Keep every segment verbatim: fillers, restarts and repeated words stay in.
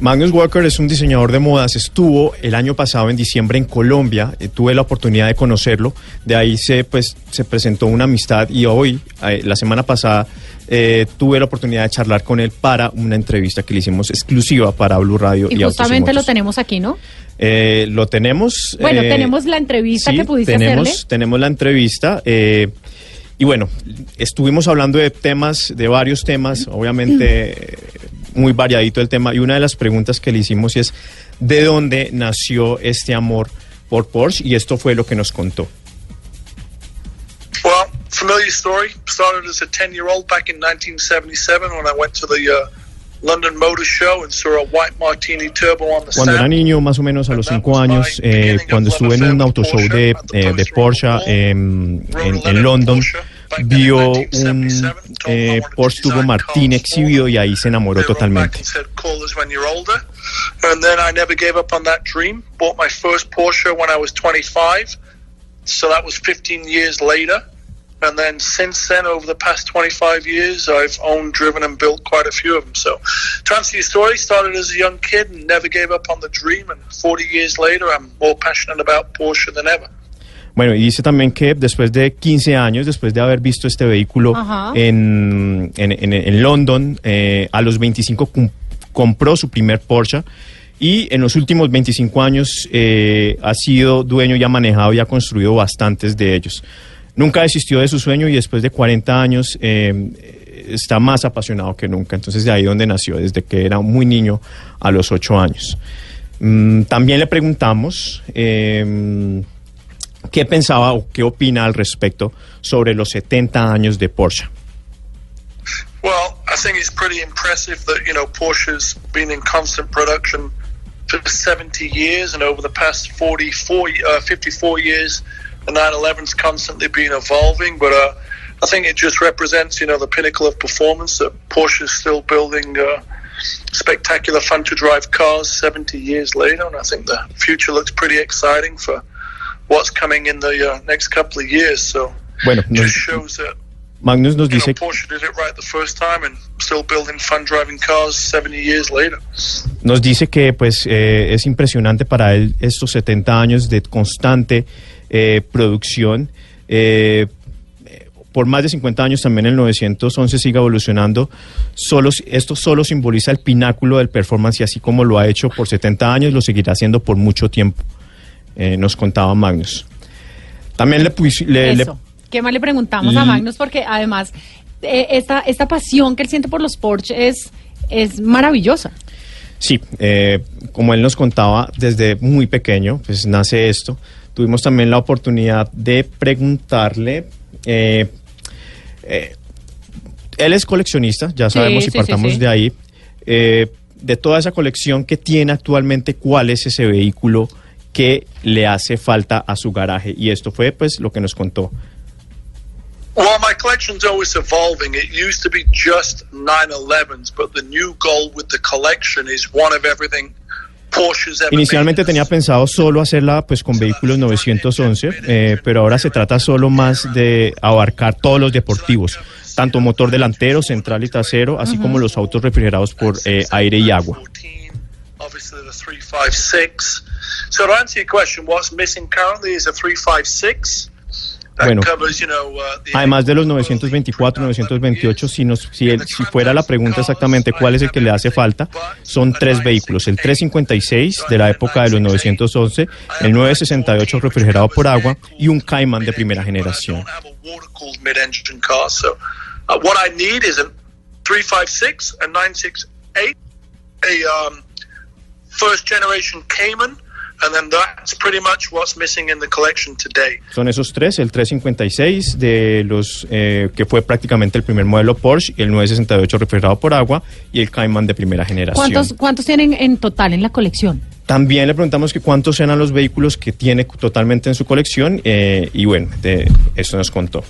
Magnus Walker es un diseñador de modas, estuvo el año pasado en diciembre en Colombia, eh, tuve la oportunidad de conocerlo, de ahí se, pues, se presentó una amistad y hoy, eh, la semana pasada, eh, tuve la oportunidad de charlar con él para una entrevista que le hicimos exclusiva para Blue Radio. Y, y justamente lo tenemos aquí, ¿no? Eh, lo tenemos. Bueno, eh, tenemos la entrevista sí, que pudiste tenemos, hacerle. Tenemos la entrevista. Eh, y bueno, estuvimos hablando de temas, de varios temas, obviamente... Eh, muy variadito el tema, y una de las preguntas que le hicimos es ¿de dónde nació este amor por Porsche? Y esto fue lo que nos contó. Well, familiar story. Started as a ten-year-old back in nineteen seventy-seven when I went to the uh, London Motor Show and saw a white Martini Turbo on the stand. Cuando era niño, más o menos a los cinco años, eh, cuando estuve en un autoshow de, eh, de Porsche eh, en, en London, vio un eh, Porsche Turbo Martini exhibido y ahí se enamoró totalmente. Bueno, y dice también que después de quince años, después de haber visto este vehículo en, en, en, en London, eh, a los veinticinco compró su primer Porsche y en los últimos veinticinco años eh, ha sido dueño y ha manejado y ha construido bastantes de ellos. Nunca desistió de su sueño y después de cuarenta años eh, está más apasionado que nunca. Entonces, de ahí donde nació, desde que era muy niño a los ocho años. Mm, también le preguntamos... Eh, ¿Qué pensaba o qué opina al respecto sobre los setenta años de Porsche? Well, I think it's pretty impressive that, you know, Porsche's been in constant production for seventy years and over the past forty-four, fifty-four years the nine eleven's constantly been evolving, but uh, I think it just represents, you know, the pinnacle of performance that Porsche's still building uh, spectacular fun to drive cars seventy years later, and I think the future looks pretty exciting for what's coming in the uh, next couple of years, so bueno, just nos, shows that Magnus nos dice know, Porsche did it right the first time and still building fun driving cars seventy years later. Nos dice que pues eh, es impresionante para él estos setenta años de constante eh, producción. Eh, por más de cincuenta años también el novecientos once sigue evolucionando. Solo, esto solo simboliza el pináculo del performance y así como lo ha hecho por setenta años lo seguirá haciendo por mucho tiempo. Eh, nos contaba Magnus. También le le, Eso. le ¿Qué más le preguntamos a Magnus? Porque además eh, esta, esta pasión que él siente por los Porsche es, es maravillosa. Sí, eh, como él nos contaba desde muy pequeño, pues nace esto. Tuvimos también la oportunidad de preguntarle... Eh, eh, él es coleccionista, ya sabemos sí, y sí, partamos sí, sí. de ahí. Eh, de toda esa colección que tiene actualmente, ¿cuál es ese vehículo que le hace falta a su garaje? Y esto fue pues lo que nos contó. Well, my collection's always evolving. It used to be just nine elevens, but the new goal with the collection is one of everything Porsche's ever. Inicialmente tenía pensado solo hacerla pues con vehículos novecientos once, eh, pero ahora se trata solo más de abarcar todos los deportivos, tanto motor delantero, central y trasero, así uh-huh. como los autos refrigerados por eh, aire y agua. Obviously the three five six. So to answer your question, what's missing currently is a three five six. Bueno, además de los novecientos veinticuatro, novecientos veintiocho, si, nos, si, el, si fuera la pregunta exactamente cuál es el que le hace falta, son tres vehículos. El trescientos cincuenta y seis de la época de los novecientos once, el nueve sesenta y ocho refrigerado por agua y un Cayman de primera generación. What I need is a three five six, a nine sixty-eight, a first generation Cayman. And then that's pretty much what's missing in the collection today. Son esos tres, el trescientos cincuenta y seis de los eh, que fue prácticamente el primer modelo Porsche, el nueve sesenta y ocho refrigerado por agua y el Cayman de primera generación. ¿Cuántos, cuántos tienen en total en la colección? También le preguntamos que cuántos eran los vehículos que tiene totalmente en su colección eh, y bueno, de, eso nos contó.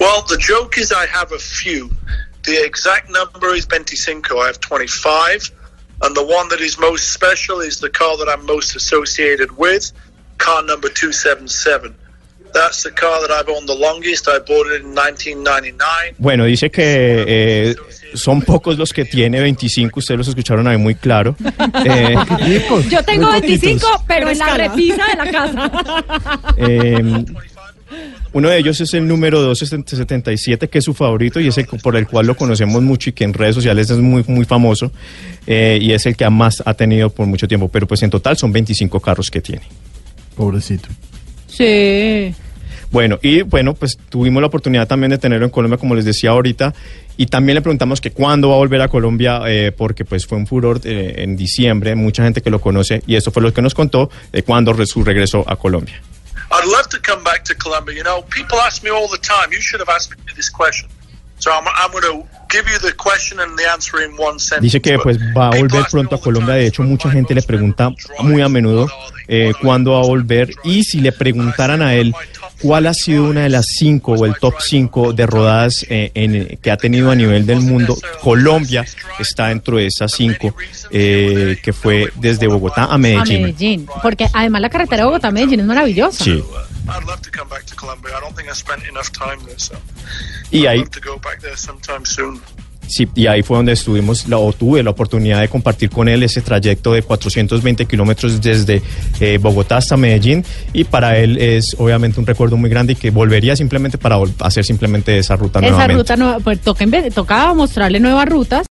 Well, the joke is I have a few. The exact number is veinticinco. I have twenty-five. And the one that is most special is the car that I'm most associated with, car number two seventy-seven. That's the car that I've owned the longest. I bought it in nineteen ninety-nine. Bueno, dice que eh, son pocos los que tiene veinticinco. Ustedes los escucharon ahí muy claro. Eh, Yo tengo veinticinco, pero en la repisa de la casa. Eh, uno de ellos es el número doscientos setenta y siete, que es su favorito y es el por el cual lo conocemos mucho y que en redes sociales es muy, muy famoso. Eh, y es el que más ha tenido por mucho tiempo. Pero pues en total son veinticinco carros que tiene. Pobrecito. Sí. Bueno, y bueno, pues tuvimos la oportunidad también de tenerlo en Colombia, como les decía ahorita, y también le preguntamos que cuándo va a volver a Colombia, eh, porque pues fue un furor eh, en diciembre, mucha gente que lo conoce, y esto fue lo que nos contó de cuándo re- su regreso a Colombia. I'd love to come back to Colombia. You know, people ask me all the time. You should have asked me this question. So I'm, I'm going to give you the question and the answer in one sentence. Dice que pues va a volver pronto a Colombia. De hecho, mucha gente le pregunta muy a menudo eh, cuándo va a volver. Y si le preguntaran a él cuál ha sido una de las cinco o el top cinco de rodadas eh, en, que ha tenido a nivel del mundo, Colombia está dentro de esas cinco, eh, que fue desde Bogotá a Medellín. A Medellín, porque además la carretera de Bogotá a Medellín es maravillosa. Sí. Y ahí, sí, y ahí fue donde estuvimos, la, o tuve la oportunidad de compartir con él ese trayecto de cuatrocientos veinte kilómetros desde eh, Bogotá hasta Medellín, y para él es obviamente un recuerdo muy grande y que volvería simplemente para vol- hacer simplemente esa ruta esa nuevamente. Esa ruta nueva, pues toca, toca mostrarle nuevas rutas.